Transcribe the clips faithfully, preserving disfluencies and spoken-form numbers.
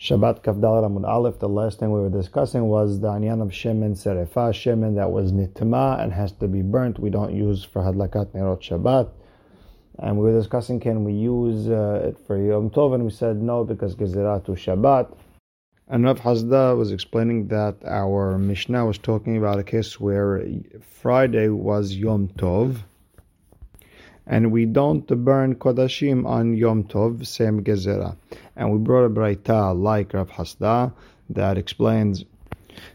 Shabbat Kafdal Ramud Aleph, the last thing we were discussing was the Anyan of Shemen Zerifah, Shemen that was Nitma and has to be burnt. We don't use for Hadlakat Nerot Shabbat. And we were discussing, can we use uh, it for Yom Tov? And we said no, because Gezeratu Shabbat. And Rav Chisda was explaining that our Mishnah was talking about a case where Friday was Yom Tov. And we don't burn Kodashim on Yom Tov, same Gezerah. And we brought a Braita like Rav Chisda that explains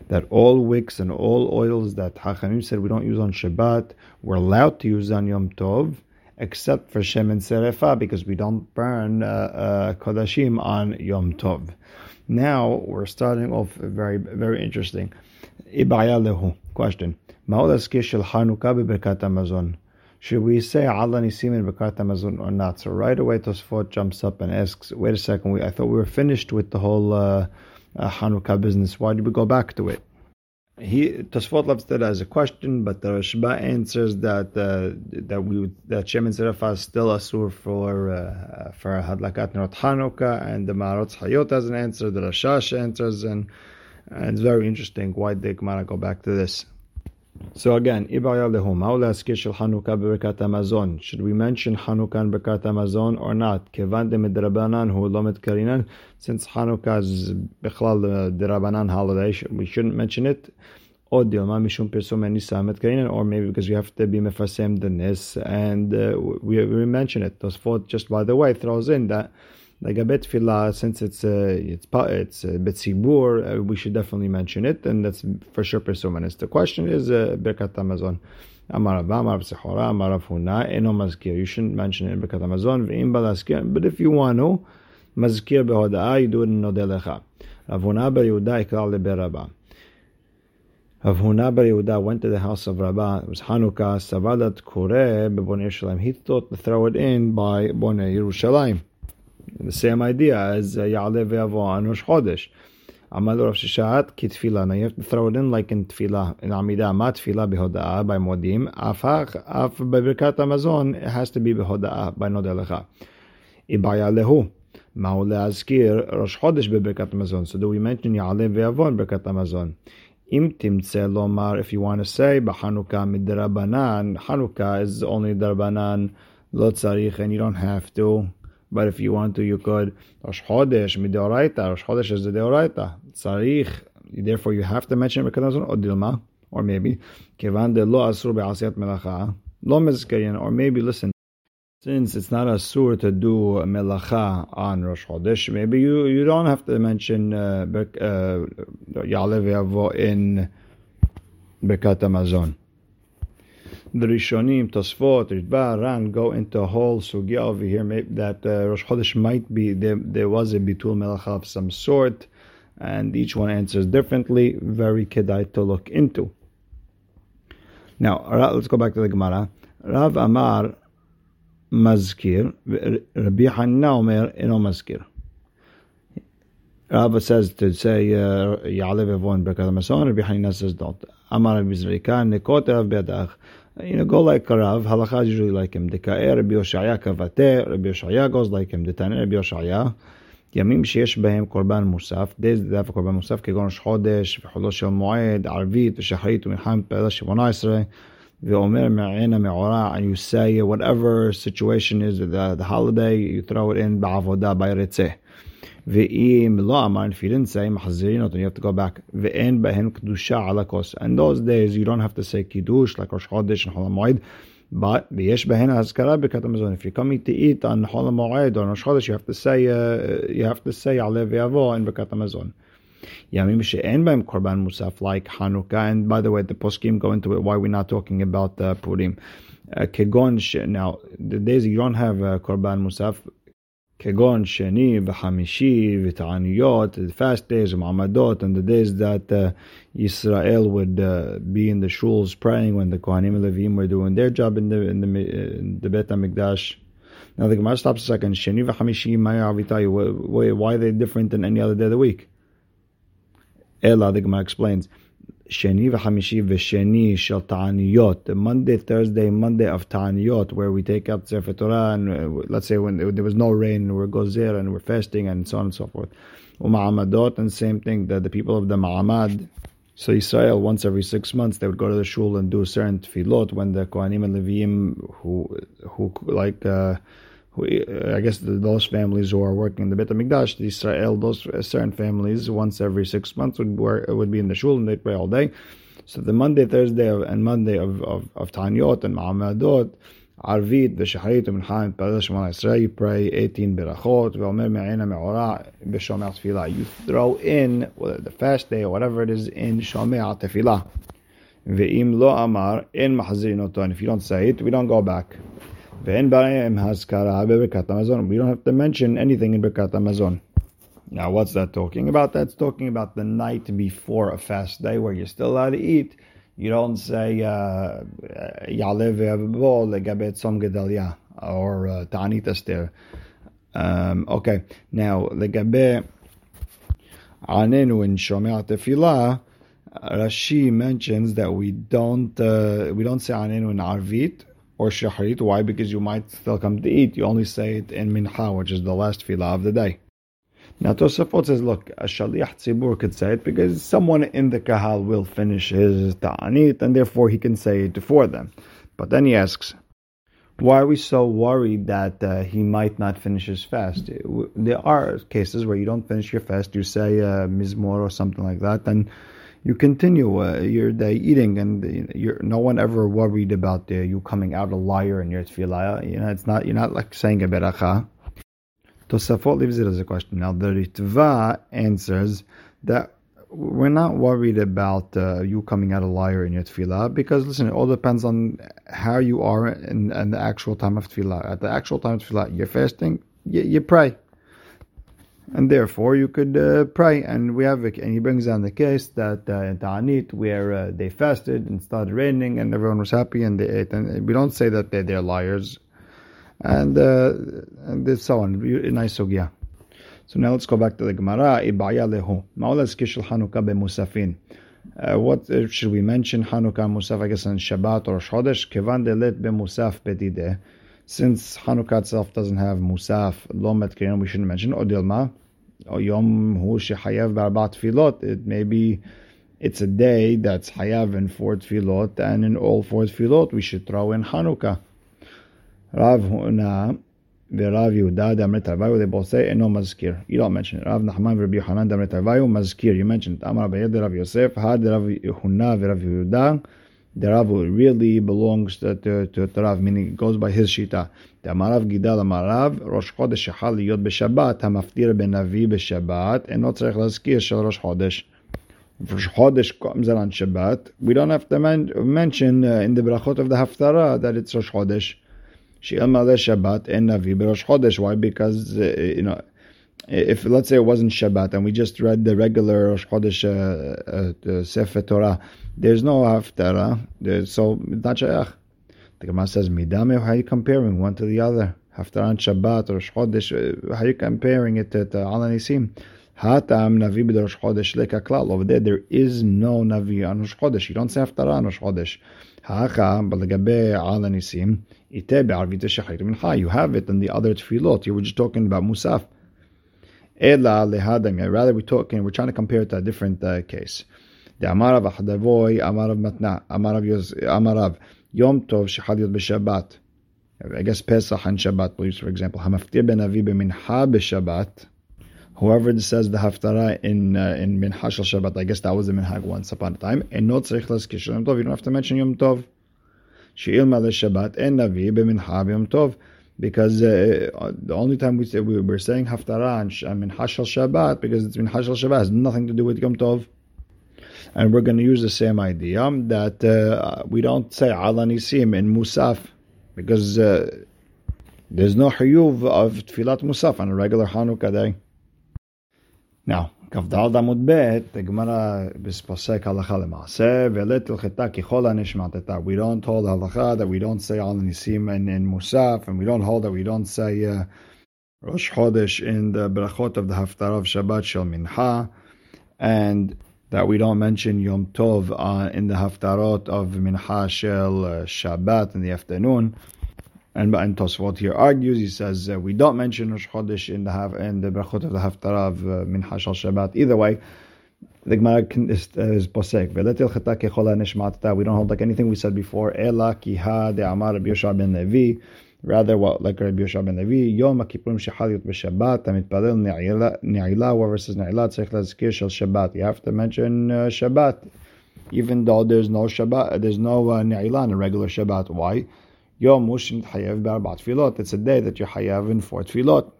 that all wicks and all oils that Hachamim said we don't use on Shabbat, we're allowed to use on Yom Tov, except for Shemen Zerifah, because we don't burn uh, uh, Kodashim on Yom Tov. Now, we're starting off very, very interesting. Iba'ya lehu. Question. Ma aski shel Hanukkah Birkat HaMazon? Should we say Ya'aleh V'Yavo in Berakat Amazon or not? So right away Tosafot jumps up and asks, wait a second, we, I thought we were finished with the whole uh, uh, Hanukkah business. Why did we go back to it? He Tosafot left that as a question, but the Rashba answers that uh, that we would, that Shemen Zerifah is still asur for uh, for Hadlakat Nerot Hanukkah, and the Marot Hayot has an answer, the Rasha answers, and, and it's very interesting. Why did Gemara go back to this? So again, Iba'ya lehu. Ma aski shel Hanukkah Birkat HaMazon? Should we mention Hanukkah and Birkat HaMazon or not? Kevan de'midrabanan hu lo mitkarinan. Since Hanukkah is bichlal the Rabanan holiday, we shouldn't mention it. Or maybe because we have to be mefasem the nis, and uh, we we mention it. Tosafot, just by the way, throws in that like a bet tefila, since it's uh, it's it's betzibur, uh, we should definitely mention it, and that's for sure persuminus. The question is uh, Birkat Amazon. Amar Abba, Amar Sechora, Amar Avunah, eno mazkir. You shouldn't mention it in Birkat Amazon. Ve'im balaskir. But if you want to mazkir behodaah, you do it in nodelecha. Avunah bar Yehuda ikal leberabba. Avunah bar Yehuda went to the house of Rabbah. It was Hanukkah. Savadat kure bebonei Yerushalayim. He thought to throw it in by bonei Yerushalayim. The same idea as Ya'aleh V'Yavo on Rosh Chodesh. Amal Rav Chisda ki Tefila. Now you have to throw it in like in Tefila. In Amida, Ma Tefila b'Hodaah, by Modim. Afach, Af b'Birkat HaMazon, it has to be b'Hodaah, by Nodelecha. Iba'ya lehu. Ma'u le'azkir Rosh Chodesh b'Birkat HaMazon. So do we mention Ya'aleh V'Yavo in Birkat HaMazon? Im timtze lomar, if you want to say, b'Hanukkah midrabanan. Hanukkah is only Darbanan, lo Tsarich, and you don't have to. But if you want to, you could. Rosh Chodesh midoraita. Rosh Chodesh is the deoraita. Tsarich. Therefore, you have to mention Birkat HaMazon or Dilma, or maybe Kevan de lo asur be'asiyat melacha lo mezkarin, or maybe listen, since it's not asur to do melacha on Rosh Chodesh, maybe you, you don't have to mention uh, Ya'aleh V'Yavo in Birkat HaMazon. The Rishonim, Tosafot, Ritva, Ran go into a whole sugya over here. Maybe that uh, Rosh Chodesh might be there. There was a bitul melacha of some sort, and each one answers differently. Very kedai to look into. Now, let's go back to the Gemara. Rav Amar mazkir, Rabbi Hanna Omer eno mazkir. Rav says to say Ya'aleh V'Yavo in Birkat HaMazon. Rabbi Hanna says don't. Amar Rabbi Zrika nekotav b'adach. You know, go like Rav. Halakha is usually like him. The Ka'er, Rabbi Yoshaya Kavateh, Rabbi Yoshaya goes like him. The Taneh, Rabbi Yoshaya. Yamim sheyesh b'hem korban musaf. Days that have a korban musaf, kegon Rosh Chodesh, v'cholo shel moed, arvit, v'shacharit, v'mincha, v'peilah shivona yisrei, v'omer me'ena me'ora, and you say whatever situation is the, the holiday, you throw it in ba'avodah, ba'yretzeh. V'im lo amar, if you didn't say, mahzirinot, you have to go back. V'en b'hen kedusha ala kos. And those days, you don't have to say kiddush, like Rosh Chodesh and Chol HaMoed. But v'yesh b'hen hazkara b'Birkat HaMazon. If you're coming to eat on Chol HaMoed or on Rosh Chodesh, you have to say, uh, you have to say, Ya'aleh V'Yavo in Birkat HaMazon. Yamim she'en b'hem korban musaf, like Hanukkah. And by the way, the poskim go into it, why we're not talking about uh, Purim. Kegon uh, now, the days you don't have uh, korban musaf, Kegon Sheni v'Hamishi v'Ta'aniyot, the fast days of Ma'amadot, and the days that uh, Yisrael would uh, be in the shuls praying when the Kohanim and Levim were doing their job in the in the, in the Beit HaMikdash. Now the Gemara stops a second. Sheni v'Hamishi ma'avitayu. Why are they different than any other day of the week? Ela, the Gemara explains. Sheni v'chamishi v'sheni shel ta'aniyot, Monday, Thursday, Monday of ta'aniyot, where we take out Sefer Torah, and uh, let's say when there was no rain, we're gozer and we're fasting and so on and so forth. U'ma'amadot, and same thing, that the people of the ma'amad, so Israel, once every six months, they would go to the shul and do certain tefillot when the Kohanim and Levim, who, who like... Uh, I guess those families who are working in the Beit HaMikdash, the Israel, those certain families, once every six months would work, would be in the shul and they'd pray all day. So the Monday, Thursday, and Monday of of, of Tanyot and Ma'amadot, Arvit, the Shacharit, Mincha, and Parashat Shemona Esrei, you pray eighteen berachot, ve'omer me'ena me'ora b'shomea tefillah. You throw in whether the fast day or whatever it is in shomea tefillah. Ve'im lo amar in mahzirin oto. And if you don't say it, we don't go back. We don't have to mention anything in Birkat Amazon. Now, what's that talking about? That's talking about the night before a fast day where you're still allowed to eat. You don't say Ya'aleh V'Yavo Legabei Tzom Gedalia or Ta'anit Esther. Um, okay, now Legabei Anenu in Shomea Tefillah, Rashi mentions that we don't uh, we don't say Anenu in Arvit or Shacharit. Why? Because you might still come to eat. You only say it in Mincha, which is the last Tefillah of the day. Now Tosafot says, look, a Shaliach Tzibur could say it because someone in the Kahal will finish his Ta'anit, and therefore he can say it for them. But then he asks, why are we so worried that uh, he might not finish his fast? There are cases where you don't finish your fast. You say uh, Mizmor or something like that, and you continue uh, your day eating, and you're, no one ever worried about uh, you coming out a liar in your tefillah. You know, it's not you're not like saying a beracha. Tosafot leaves it as a question. Now the Ritva answers that we're not worried about uh, you coming out a liar in your tefillah because listen, it all depends on how you are in, in the actual time of tefillah. At the actual time of tefillah, you're fasting, you, you pray. And therefore, you could uh, pray. And we have, a, and he brings down the case that uh, in Ta'anit, where uh, they fasted and started raining, and everyone was happy, and they ate. And we don't say that they're, they're liars, and uh, and so on. Nice sugya. So now let's go back to the Gemara. Iba'ya lehu. Ma aski shel Hanukkah bemusafin. Uh, what uh, should we mention? Hanukkah musaf, I guess, on Shabbat or Rosh Chodesh. Kevan delet bemusaf petideh. Since Hanukkah itself doesn't have musaf, lomet kirin, we shouldn't mention odilma. Or yom hu shehayav b'arbat tefilot. It may be it's a day that's hayav in four tefilot, and in all four tefilot we should throw in Hanukkah. Rav Huna veRav Yehuda d'amrei Tarvayu, they both say eno mazkir. You don't mention it. Rav Nachman veRabi Yochanan d'amrei Tarvayu mazkir. You mentioned it. Amar Abaye d'Rav Yosef ha d'Rav Huna veRav Yehuda. The Rav really belongs to, to, to, to Rav, meaning it goes by his shita. The Amarav Gidal Amarav, Rosh Chodesh Shechal Yod B'Shabbat, Hamaftir Benavi B'Shabbat, and not Tzarich Laskir Shal Rosh Chodesh. Rosh Chodesh comes on Shabbat. We don't have to men- mention uh, in the Brachot of the Haftarah that it's Rosh Chodesh. She'el Maleh Shabbat and Navi B'Rosh Chodesh. Why? Because, uh, you know, if let's say it wasn't Shabbat and we just read the regular Rosh Chodesh uh, uh, Sefer Torah, there's no Haftarah, there's, so not Shayach. The Gemara says, Midame, how are you comparing one to the other? Haftarah and Shabbat, Rosh Chodesh, how are you comparing it to Ala Nisim? Hatam Navi b'd Rosh Chodesh lekaklal. Over there, there is no Navi on Rosh Chodesh. You don't say Haftarah on Rosh Chodesh. Ha'acha, b'legabe Ala Nisim, iteh be'arvite shachrit mincha. You have it in the other tefillot. You were just talking about Musaf. Ela lehadam. Rather, we're talking, we're trying to compare it to a different uh, case. The Amarav Ahdavoy, Amarav Matna, Amarav Yom Tov Shechal Yod B'Shabbat. I guess Pesach and Shabbat, please, for example. Hamaftir Benavi B'Mincha B'Shabbat. Whoever says the Haftarah in uh, in Mincha Shal Shabbat, I guess that was the Minhag once upon a time. And not Tzarich Laskir Shal Yom Tov. You don't have to mention Yom Tov. She'il Maleh Shabbat and Navi B'Mincha B'Yom Tov. Because uh, the only time we say we were saying Haftarah and Mincha Shal Shabbat, because it's Mincha Shal Shabbat, it has nothing to do with Yom Tov. And we're going to use the same idea that uh, we don't say Ala Nisim in Musaf because uh, there's no Hayuv of Tfilat Musaf on a regular Hanukkah day. Now, Kafdal Ramud Bet, the Gemara Bisposek Halacha Lemaaseh, Ve'let L'chita Kichol HaNishmateta. We don't hold Halacha that we don't say Ala Nisim in, in Musaf, and we don't hold that we don't say uh, Rosh Chodesh in the Berachot of the Haftarah of Shabbat Shel Mincha, and that we don't mention Yom Tov uh, in the Haftarot of Mincha Shel uh, Shabbat in the afternoon. And and Tosafot here argues, he says, uh, we don't mention Rosh Chodesh in the half and the Brachot of the Haftarah of uh, Mincha Shel Shabbat. Either way, the Gemara is posek. We don't hold like anything we said before. Ela ki ha de amar Rabbi Yoshua ben Levi. Rather, what like Rabbi Yoshua ben Levi. Yom Kippurim shechaliot b'Shabbat. Amitpadel ne'ilah. Whoever says ne'ilah, tzarich lazkir shel Shabbat. You have to mention uh, Shabbat, even though there's no Shabbat, there's no uh, ne'ilah in a regular Shabbat. Why? Yom Mushim Tchayev be'arba tefilot. It's a day that you chayev in four tefilot.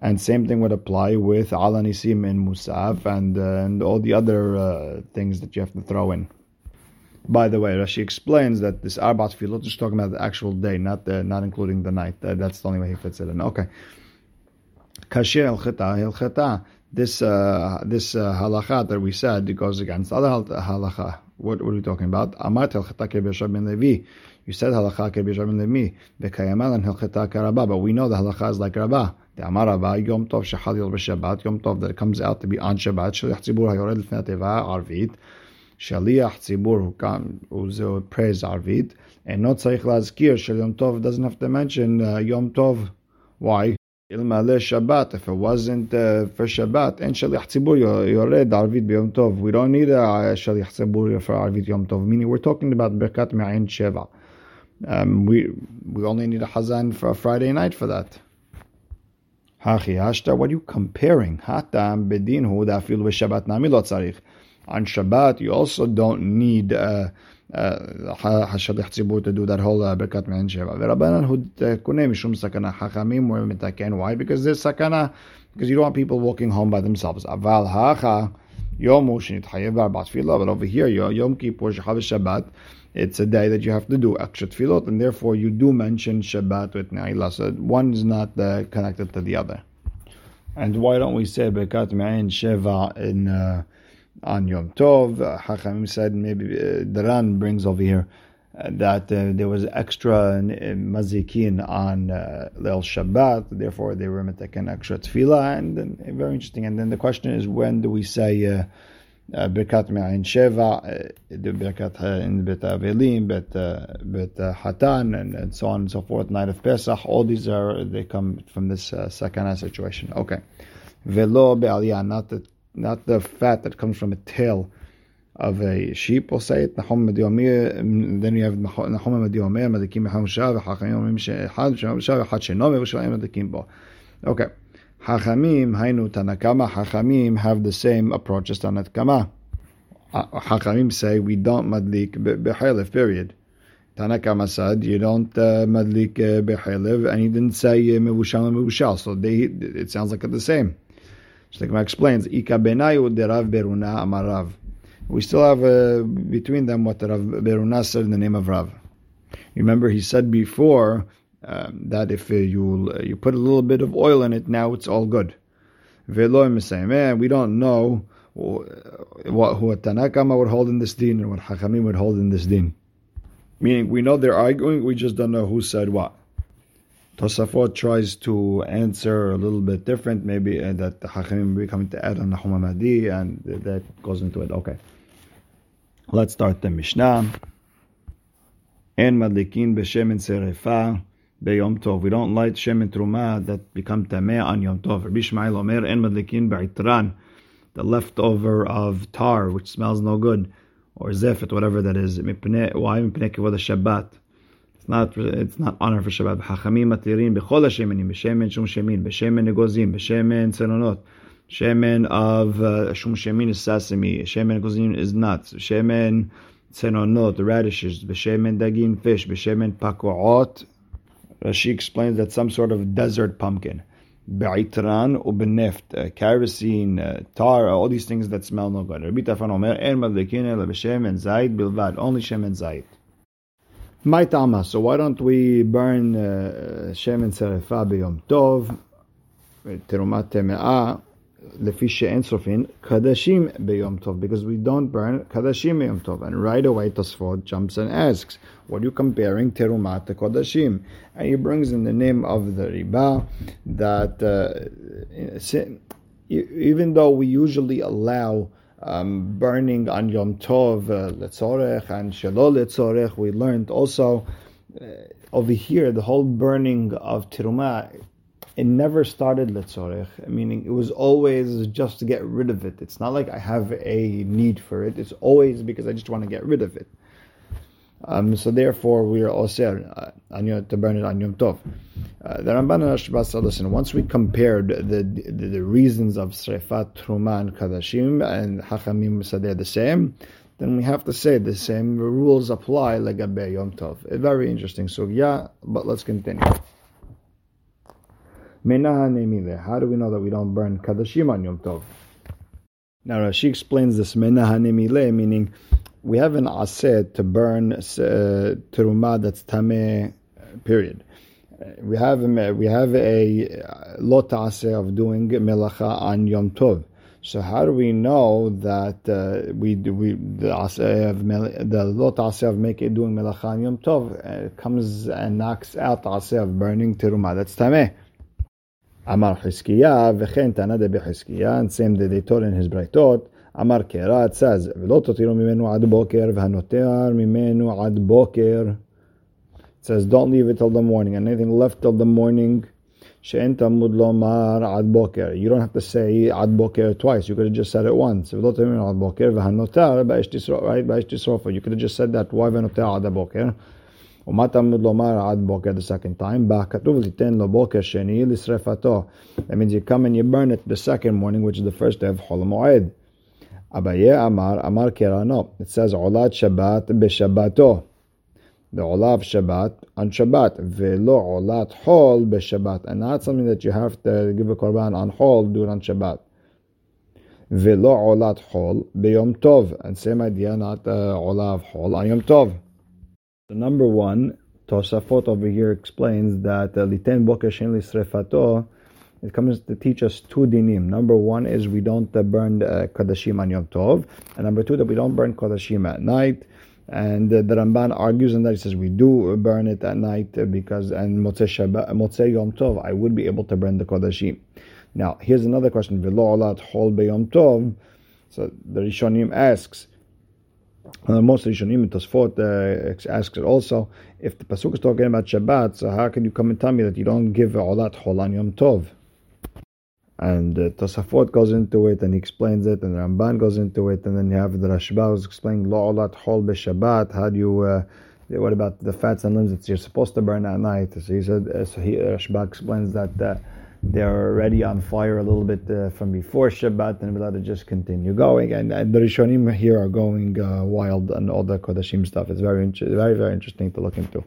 And same thing would apply with Ala Nisim and Musaf and uh, and all the other uh, things that you have to throw in. By the way, Rashi explains that this Arbat Filot is talking about the actual day, not the, not including the night. Uh, that's the only way he fits it in. Okay. Kashir El Chita El Chita. This uh, this uh, halacha that we said, it goes against other halacha. What, what are we talking about? Amart El Chita K'Rabbi Yoshua ben Levi. You said halacha K'Rabbi Yoshua ben Levi. V'kayamal and El Chita K'Rabba. But we know the halacha is like Rabbah. Yom Tov shechaliot b'Shabbat. Yom Tov that comes out to be on Shabbat. Shaliach tzibur hayored l'fnei teva arvit. Shaliach tzibur who comes who prays arvit. And not tzarich lazkir shel Yom Tov, doesn't have to mention uh, Yom Tov. Why? Ilmaleh Shabbat. If it wasn't uh, for Shabbat, and shaliach tzibur yored arvit b'Yom Tov. We don't need a shaliach tzibur for arvit Yom Tov. Meaning we're talking about Birkat Me'ayin Sheva. Um, we we only need a Hazan for a Friday night for that. Hachi Hashta, what are you comparing? Hatam bedin hu dafil v'Shabbat nami lo tzarich. On Shabbat, you also don't need uh, uh, Hashalach Tzibur to do that whole Berkat Me'ayin Sheva. V'Rabbanan hu tekuneh mishum sakana. Hachamim were mitaken. Why? Because there's sakana. Because you don't want people walking home by themselves. Aval hacha yomu shenitchayev b'arba tefillah. But over here, Yom Kippur shechav Shabbat, it's a day that you have to do extra tefillot, and therefore you do mention Shabbat with Ne'ilah. So one is not uh, connected to the other. And why don't we say Berkat Me'ayin Sheva in uh, on Yom Tov? Uh, Hachamim said maybe uh, the Ran brings over here uh, that uh, there was extra mazikin on uh, Leil Shabbat, therefore they were mitaken extra tefillah, and, and very interesting. And then the question is, when do we say Uh, Birkat Me'ayin Sheva, the Birkat in Bet Avelim, Bet Bet Hatan, and and so on and so forth. Night of Pesach, all these are they come from this uh, sakana situation. Okay, Velo be'aliyah, not the not the fat that comes from a tail of a sheep. We'll say it. Then you have Nahum Mediomer, Madikim Hacham Shav, Hachayim Shav, Hachenov, Yerushalayim Madikim Bo. Okay. Hachamim, Hainu Tanakama, Hachamim have the same approach as Tanakama. Hachamim say, we don't madlik b'chelev, period. Tanakama said, you don't uh, madlik b'chelev, and he didn't say mevushal mevushal, so they, it sounds like the same. Shleikma explains, Ika benayu derav beruna amarav. We still have uh, between them what Rav Beruna said in the name of Rav. Remember, he said before, Um, that if uh, you uh, you put a little bit of oil in it, now it's all good. Velo mesayim. We don't know what what Tanakama would hold in this din and what Hachamim would hold in this din. Meaning, we know they're arguing, we just don't know who said what. Tosafot tries to answer a little bit different, maybe uh, that Hachamim will be coming to add on Nahum Amadi, and that goes into it. Okay, let's start the Mishnah. And madlikin b'shemen zerifah. Beyom Tov, we don't light Shemen Truma that become Tameh on Yom Tov. Rabbi Shmuel Omer, En Madlikin Ba'itran, the leftover of tar, which smells no good, or Zefet, whatever that is. Mipnei, why Mipnei Kivod Shabbat? It's not, it's not honor for Shabbat. Hachamim Matirin B'chol HaShemenim, B'Shemen Shum Shemin, B'Shemen Negozim, B'Shemen Tzenonot, Shemen of uh, Shum Shemin is sesame, Shemen Negozim is nuts, Shemen Tzenonot, radishes, B'Shemen Dagin, fish, B'Shemen Pakoot. Rashi explains that some sort of desert pumpkin, be'itran u'beneft, kerosene, uh, tar, all these things that smell no good. Rabbi Tafan Omer, en madlikin ela b'shemen zayit bilvad, only shemen zayit. My tama. So why don't we burn uh, shemen zerifah b'yom tov, terumat teme'ah, lefi she'en sofin, kodashim b'yom tov, because we don't burn kodashim b'yom tov. And right away Tosafot jumps and asks, what are you comparing terumat to kodashim? And he brings in the name of the riba that uh, even though we usually allow um, burning on Yom Tov uh, letzorech and shelo letzorech. We learned also uh, over here the whole burning of Tirumah, it never started letzorech, meaning it was always just to get rid of it. It's not like I have a need for it. It's always because I just want to get rid of it. Um, so therefore, we are also uh, to burn it on Yom Tov. Uh, the Ramban and Rashba said, listen, once we compared the the, the reasons of Srefat, Truma, and Kodashim, and Hachamim said they're the same, then we have to say the same rules apply like Abay Yom Tov. A very interesting sugya, but let's continue. How do we know that we don't burn Kodashim on Yom Tov? Now Rashi explains this, meaning we have an aseh to burn uh, terumah that's tameh, period. We have we have a lot aseh of doing melacha on Yom Tov. So how do we know that uh, we we the aseh of the lot aseh of make it doing melacha on Yom Tov uh, comes and knocks out aseh of burning terumah that's tameh? Amar Hiskiya v'chen tanade b'Hiskiya, and same that they told in his Braitot. Amar Kera, it says v'lo totiru mimenu ad boker v'hanotear mimenu ad boker. It says don't leave it till the morning, and anything left till the morning she'en tamud lomar ad boker. You don't have to say ad boker twice. You could have just said it once. V'lo totiru mimenu ad boker v'hanotear ba'ish tisrof, right? Ba'ish tisrof. You could have just said that. Why v'hanotear ad boker? The second time, that means you come and you burn it the second morning, which is the first day of Chol Moed. Abaye Amar, Amar Kera, no. It says, Olat Shabbat b'Shabbato. The Olah of Shabbat on Shabbat. Velo Olat Chol b'Shabbat. And not something that you have to give a korban on Chol, do it on Shabbat. Velo Olat Chol b'Yom Tov. And same idea, not uh, Olah of Chol on Yom Tov. So number one, Tosafot over here explains that Liten Boker Shein Lisrefato, it comes to teach us two dinim. Number one is we don't uh, burn uh, Kodashim on Yom Tov. And number two, that we don't burn Kodashim at night. And uh, the Ramban argues on that. He says we do burn it at night because, and Motzei Shabbat, Motzei Yom Tov, I would be able to burn the Kodashim. Now, here's another question. V'lo Olat Chol B'Yom Tov. So the Rishonim asks, Uh, most Rishonim and Tosafot uh, asks it also, if the pasuk is talking about Shabbat, so how can you come and tell me that you don't give Olat Chol on Yom Tov? And uh, Tosafot goes into it and he explains it, and Ramban goes into it, and then you have the Rashba who's explaining Lo Olat Chol B'Shabbat. How do you? Uh, what about the fats and limbs that you're supposed to burn at night? So he said. Uh, so he Rashba explains that uh, they're already on fire a little bit uh, from before Shabbat, and we'll have to just continue going. And, and the Rishonim here are going uh, wild on all the Kodashim stuff. It's very, very, very interesting to look into.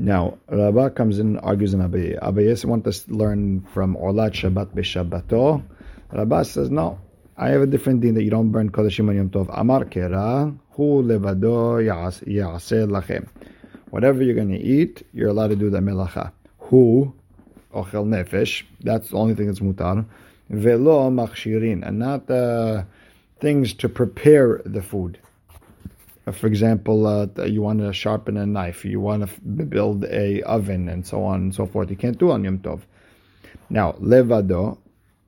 Now, Rabbah comes in and argues in Abaye. Abaye wants to learn from Olat Shabbat b'Shabbato. Rabbah says, no, I have a different thing that you don't burn Kodashim on Yom Tov. Amar Kera, Hu Levado Ya'aseh Lachem. Whatever you're going to eat, you're allowed to do the melacha. Hu Ochel nefesh, that's the only thing that's mutar. Velo machshirin, and not uh, things to prepare the food. Uh, for example, uh, you want to sharpen a knife, you want to f- build a oven, and so on and so forth. You can't do on Yom Tov. Now, levado,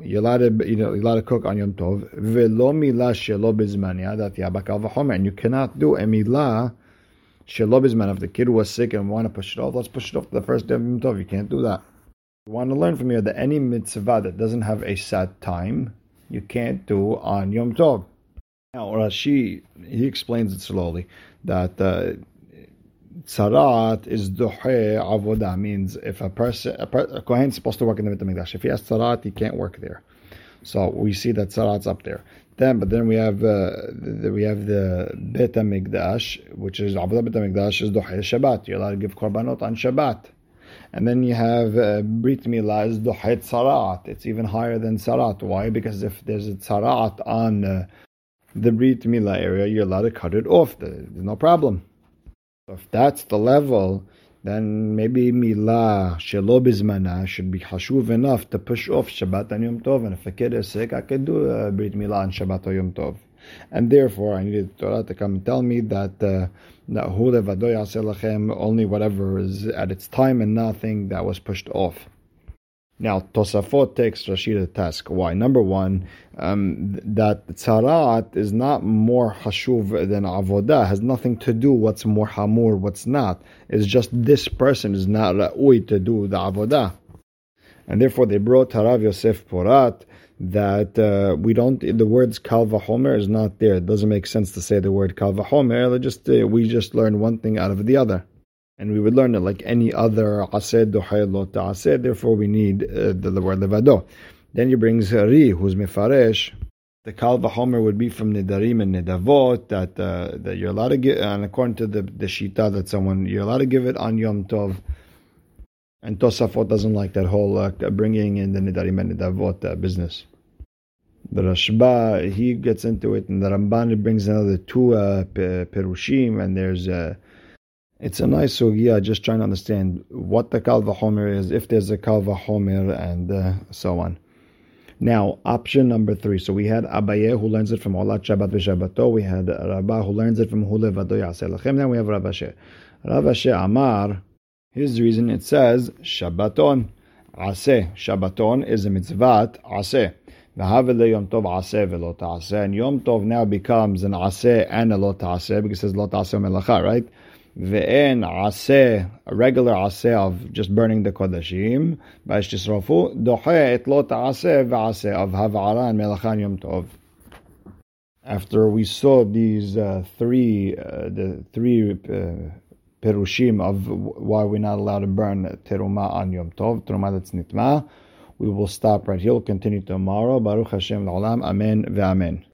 you're allowed to, you know, you're allowed to cook on Yom Tov. Velo milah shelo bezmania, that yabakal v'chomer, and you cannot do a milah shelo bezman. If the kid was sick and want to push it off, let's push it off to the first day of Yom Tov. You can't do that. We want to learn from here that any mitzvah that doesn't have a set time, you can't do on Yom Tov. Now Rashi, he explains it slowly, that uh, tzarat is dohe avodah, means if a person, a, per, a kohen is supposed to work in the Beit HaMikdash. If he has tzarat, he can't work there. So we see that tzarat's up there. Then, but then we have uh, the, we have the Beit HaMikdash, which is avodah Beit HaMikdash is dohe Shabbat. You're allowed to give korbanot on Shabbat. And then you have uh, Brit Milah is Dohet Tzarat. It's even higher than Tzarat. Why? Because if there's a Tzarat on uh, the Brit Milah area, you're allowed to cut it off. There's no problem. If that's the level, then maybe Milah Shelo Bizmana should be Hashuv enough to push off Shabbat and Yom Tov. And if a kid is sick, I can do uh, Brit Milah on Shabbat or Yom Tov. And therefore, I needed the Torah to come and tell me that uh, only whatever is at its time and nothing that was pushed off. Now, Tosafot takes Rashi to task. Why? Number one, um, that tzarat is not more hashuv than avodah, has nothing to do what's more hamur, what's not. It's just this person is not ra'ui to do the avodah. And therefore they brought Harav Yosef Porat that uh, we don't, the words Kal Vachomer is not there. It doesn't make sense to say the word Kal Vachomer. Just, uh, we just learn one thing out of the other. And we would learn it like any other Ased Dohay Lo Ta'ased. Therefore we need uh, the, the word Levado. Then he brings Ri, who's Mefaresh. The Kal Vachomer would be from Nidarim and Nidavot, that, uh, that you're allowed to give, and according to the, the Shita that someone, you're allowed to give it on Yom Tov. And Tosafot doesn't like that whole uh, bringing in the Nidarim and Nidavot uh, business. The Rashba, he gets into it, and the Ramban brings another two uh, Perushim, and there's a... It's a nice sugya, just trying to understand what the Kal Vachomer is, if there's a Kal Vachomer, and uh, so on. Now, option number three. So we had Abaye, who learns it from Olat Shabbat V'Shabbato. We had Rabba, who learns it from Hule Vado Ya'aseh Lachem. Then we have Rav Asher. Rav Asher Amar... His reason, it says, Shabbaton, Aseh. Shabbaton is a mitzvat, Aseh. V'havele Yom Tov Aseh ve'lo ta'aseh. And Yom Tov now becomes an Aseh and a lo ta'aseh, because it says lo ta'aseh melacha, right? Ve'en Aseh, a regular Aseh of just burning the Kodashim, ba'esh tisrofu, doche et lo ta'aseh ve'aseh of hav'ara and melacha and Yom Tov. After we saw these uh, three, uh, the three... Uh, Perushim of why we're not allowed to burn Teruma on Yom Tov, Teruma that's Nitma. We will stop right here. We'll continue tomorrow. Baruch Hashem L'Olam. Amen V'Amen.